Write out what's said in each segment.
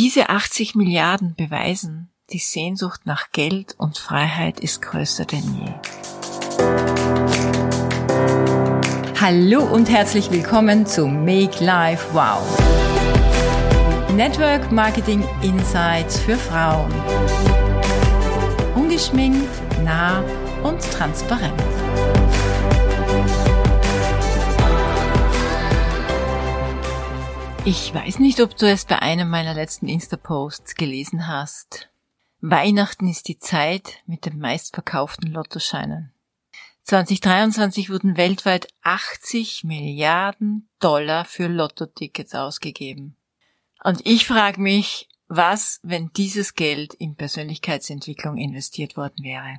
diese 80 Milliarden beweisen, die Sehnsucht nach Geld und Freiheit ist größer denn je. Hallo und herzlich willkommen zu Make Life Wow. Network Marketing Insights für Frauen. Ungeschminkt, nah und transparent. Ich weiß nicht, ob du es bei einem meiner letzten Insta-Posts gelesen hast. Weihnachten ist die Zeit mit den meistverkauften Lottoscheinen. 2023 wurden weltweit 80 Milliarden Dollar für Lottotickets ausgegeben. Und ich frage mich, was, wenn dieses Geld in Persönlichkeitsentwicklung investiert worden wäre?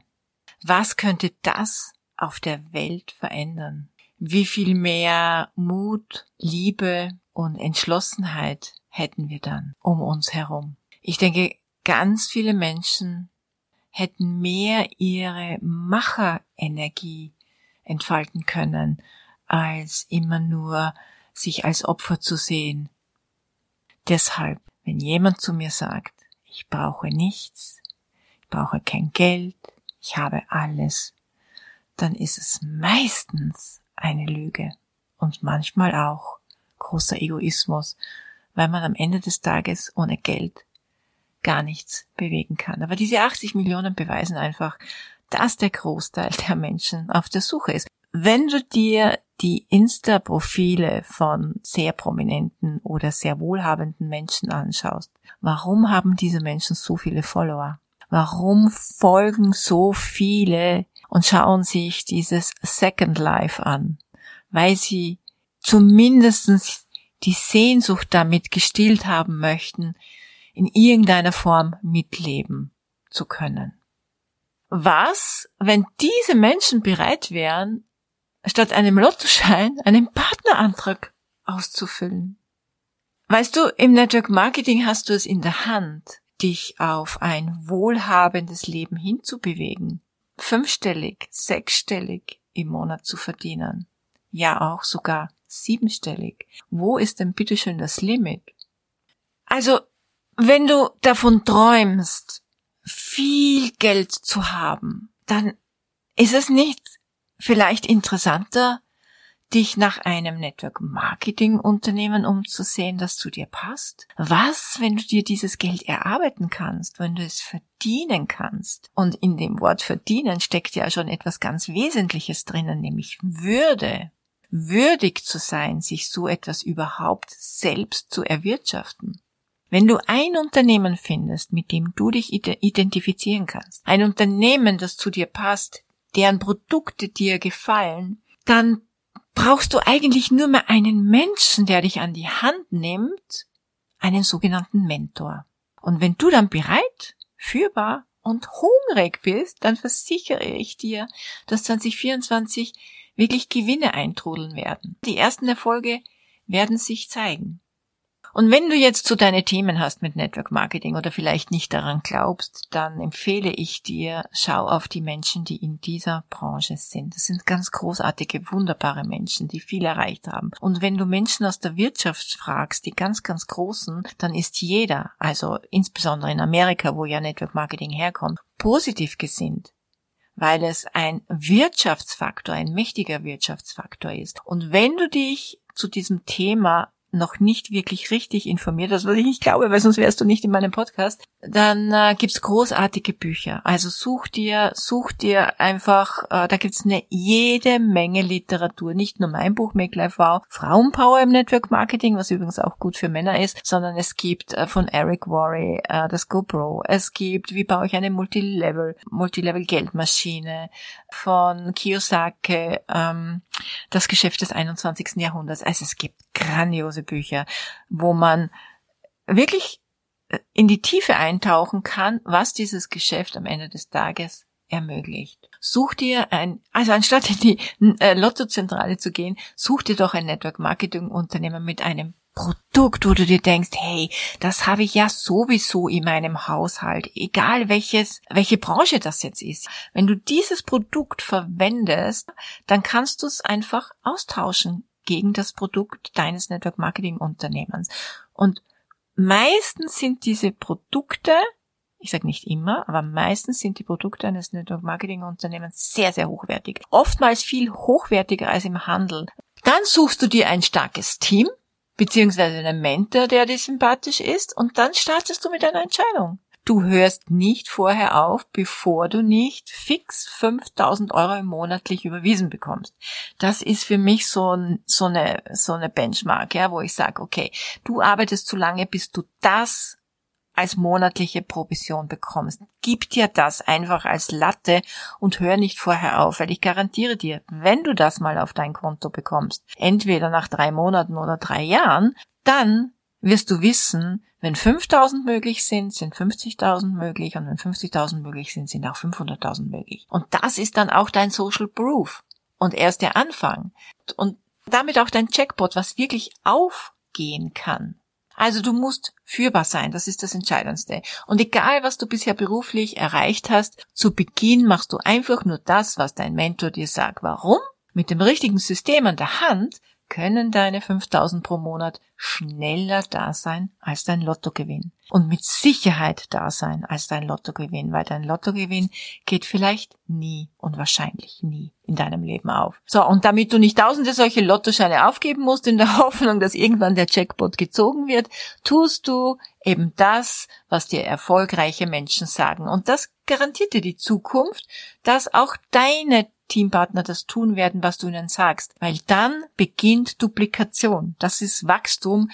Was könnte das auf der Welt verändern? Wie viel mehr Mut, Liebe und Entschlossenheit hätten wir dann um uns herum? Ich denke, ganz viele Menschen hätten mehr ihre Macherenergie entfalten können, als immer nur sich als Opfer zu sehen. Deshalb, wenn jemand zu mir sagt, ich brauche nichts, ich brauche kein Geld, ich habe alles, dann ist es meistens eine Lüge und manchmal auch großer Egoismus, weil man am Ende des Tages ohne Geld gar nichts bewegen kann. Aber diese 80 Millionen beweisen einfach, dass der Großteil der Menschen auf der Suche ist. Wenn du dir die Insta-Profile von sehr prominenten oder sehr wohlhabenden Menschen anschaust, warum haben diese Menschen so viele Follower? Warum folgen so viele und schauen sich dieses Second Life an? Weil sie zumindest die Sehnsucht damit gestillt haben möchten, in irgendeiner Form mitleben zu können. Was, wenn diese Menschen bereit wären, statt einem Lottoschein einen Partnerantrag auszufüllen? Weißt du, im Network Marketing hast du es in der Hand, dich auf ein wohlhabendes Leben hinzubewegen, 5-stellig, 6-stellig im Monat zu verdienen, ja auch sogar 7-stellig. Wo ist denn bitteschön das Limit? Also, wenn du davon träumst, viel Geld zu haben, dann ist es nicht vielleicht interessanter, dich nach einem Network-Marketing-Unternehmen umzusehen, das zu dir passt? Was, wenn du dir dieses Geld erarbeiten kannst, wenn du es verdienen kannst? Und in dem Wort verdienen steckt ja schon etwas ganz Wesentliches drinnen, nämlich Würde. Würdig zu sein, sich so etwas überhaupt selbst zu erwirtschaften. Wenn du ein Unternehmen findest, mit dem du dich identifizieren kannst, ein Unternehmen, das zu dir passt, deren Produkte dir gefallen, dann brauchst du eigentlich nur mehr einen Menschen, der dich an die Hand nimmt, einen sogenannten Mentor. Und wenn du dann bereit, führbar und hungrig bist, dann versichere ich dir, dass 2024 wirklich Gewinne eintrudeln werden. Die ersten Erfolge werden sich zeigen. Und wenn du jetzt so deine Themen hast mit Network Marketing oder vielleicht nicht daran glaubst, dann empfehle ich dir, schau auf die Menschen, die in dieser Branche sind. Das sind ganz großartige, wunderbare Menschen, die viel erreicht haben. Und wenn du Menschen aus der Wirtschaft fragst, die ganz, ganz Großen, dann ist jeder, also insbesondere in Amerika, wo ja Network Marketing herkommt, positiv gesinnt, weil es ein Wirtschaftsfaktor, ein mächtiger Wirtschaftsfaktor ist. Und wenn du dich zu diesem Thema noch nicht wirklich richtig informiert, das würde ich nicht glaube, weil sonst wärst du nicht in meinem Podcast, dann gibt's großartige Bücher. Also such dir einfach, da gibt's eine jede Menge Literatur, nicht nur mein Buch Make Life Wow, Frauenpower im Network Marketing, was übrigens auch gut für Männer ist, sondern es gibt von Eric Worre das GoPro, es gibt wie baue ich eine Multilevel Geldmaschine von Kiyosaki, das Geschäft des 21. Jahrhunderts. Also es gibt grandiose Bücher, wo man wirklich in die Tiefe eintauchen kann, was dieses Geschäft am Ende des Tages ermöglicht. Such dir anstatt in die Lottozentrale zu gehen, such dir doch ein Network-Marketing-Unternehmen mit einem Produkt, wo du dir denkst, hey, das habe ich ja sowieso in meinem Haushalt, egal welche Branche das jetzt ist. Wenn du dieses Produkt verwendest, dann kannst du es einfach austauschen gegen das Produkt deines Network-Marketing-Unternehmens. Und meistens sind diese Produkte, ich sage nicht immer, aber meistens sind die Produkte eines Network-Marketing-Unternehmens sehr, sehr hochwertig. Oftmals viel hochwertiger als im Handel. Dann suchst du dir ein starkes Team, beziehungsweise einen Mentor, der dir sympathisch ist, und dann startest du mit einer Entscheidung. Du hörst nicht vorher auf, bevor du nicht fix 5.000 € monatlich überwiesen bekommst. Das ist für mich so eine Benchmark, ja, wo ich sage, okay, du arbeitest zu lange, bis du das als monatliche Provision bekommst. Gib dir das einfach als Latte und hör nicht vorher auf, weil ich garantiere dir, wenn du das mal auf dein Konto bekommst, entweder nach 3 Monaten oder 3 Jahren, dann wirst du wissen, wenn 5.000 möglich sind, sind 50.000 möglich, und wenn 50.000 möglich sind, sind auch 500.000 möglich. Und das ist dann auch dein Social Proof und erst der Anfang und damit auch dein Jackpot, was wirklich aufgehen kann. Also du musst führbar sein, das ist das Entscheidendste. Und egal, was du bisher beruflich erreicht hast, zu Beginn machst du einfach nur das, was dein Mentor dir sagt. Warum? Mit dem richtigen System an der Hand können deine 5.000 pro Monat schneller da sein als dein Lottogewinn. Und mit Sicherheit da sein als dein Lottogewinn, weil dein Lottogewinn geht vielleicht nie und wahrscheinlich nie in deinem Leben auf. So, und damit du nicht tausende solche Lottoscheine aufgeben musst in der Hoffnung, dass irgendwann der Jackpot gezogen wird, tust du eben das, was dir erfolgreiche Menschen sagen. Und das garantiert dir die Zukunft, dass auch deine Teampartner das tun werden, was du ihnen sagst. Weil dann beginnt Duplikation. Das ist Wachstum,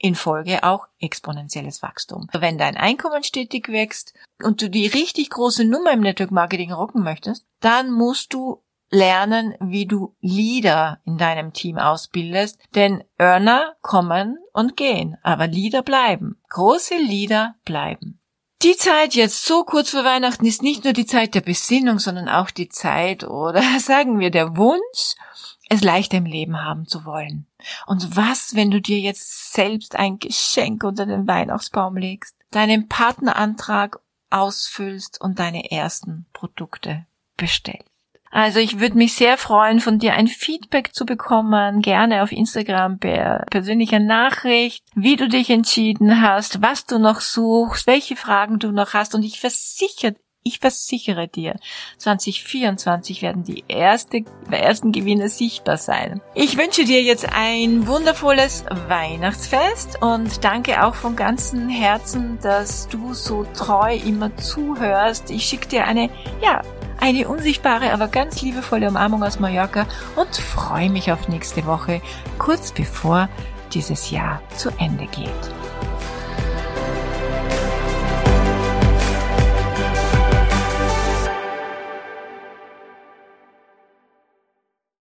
in Folge auch exponentielles Wachstum. Wenn dein Einkommen stetig wächst und du die richtig große Nummer im Network Marketing rocken möchtest, dann musst du lernen, wie du Leader in deinem Team ausbildest, denn Earner kommen und gehen, aber Leader bleiben. Große Leader bleiben. Die Zeit jetzt so kurz vor Weihnachten ist nicht nur die Zeit der Besinnung, sondern auch die Zeit, oder sagen wir der Wunsch, es leichter im Leben haben zu wollen. Und was, wenn du dir jetzt selbst ein Geschenk unter den Weihnachtsbaum legst, deinen Partnerantrag ausfüllst und deine ersten Produkte bestellst? Also ich würde mich sehr freuen, von dir ein Feedback zu bekommen, gerne auf Instagram per persönlicher Nachricht, wie du dich entschieden hast, was du noch suchst, welche Fragen du noch hast, und ich versichere dir, 2024 werden die ersten Gewinne sichtbar sein. Ich wünsche dir jetzt ein wundervolles Weihnachtsfest und danke auch von ganzem Herzen, dass du so treu immer zuhörst. Ich schicke dir eine unsichtbare, aber ganz liebevolle Umarmung aus Mallorca und freue mich auf nächste Woche, kurz bevor dieses Jahr zu Ende geht.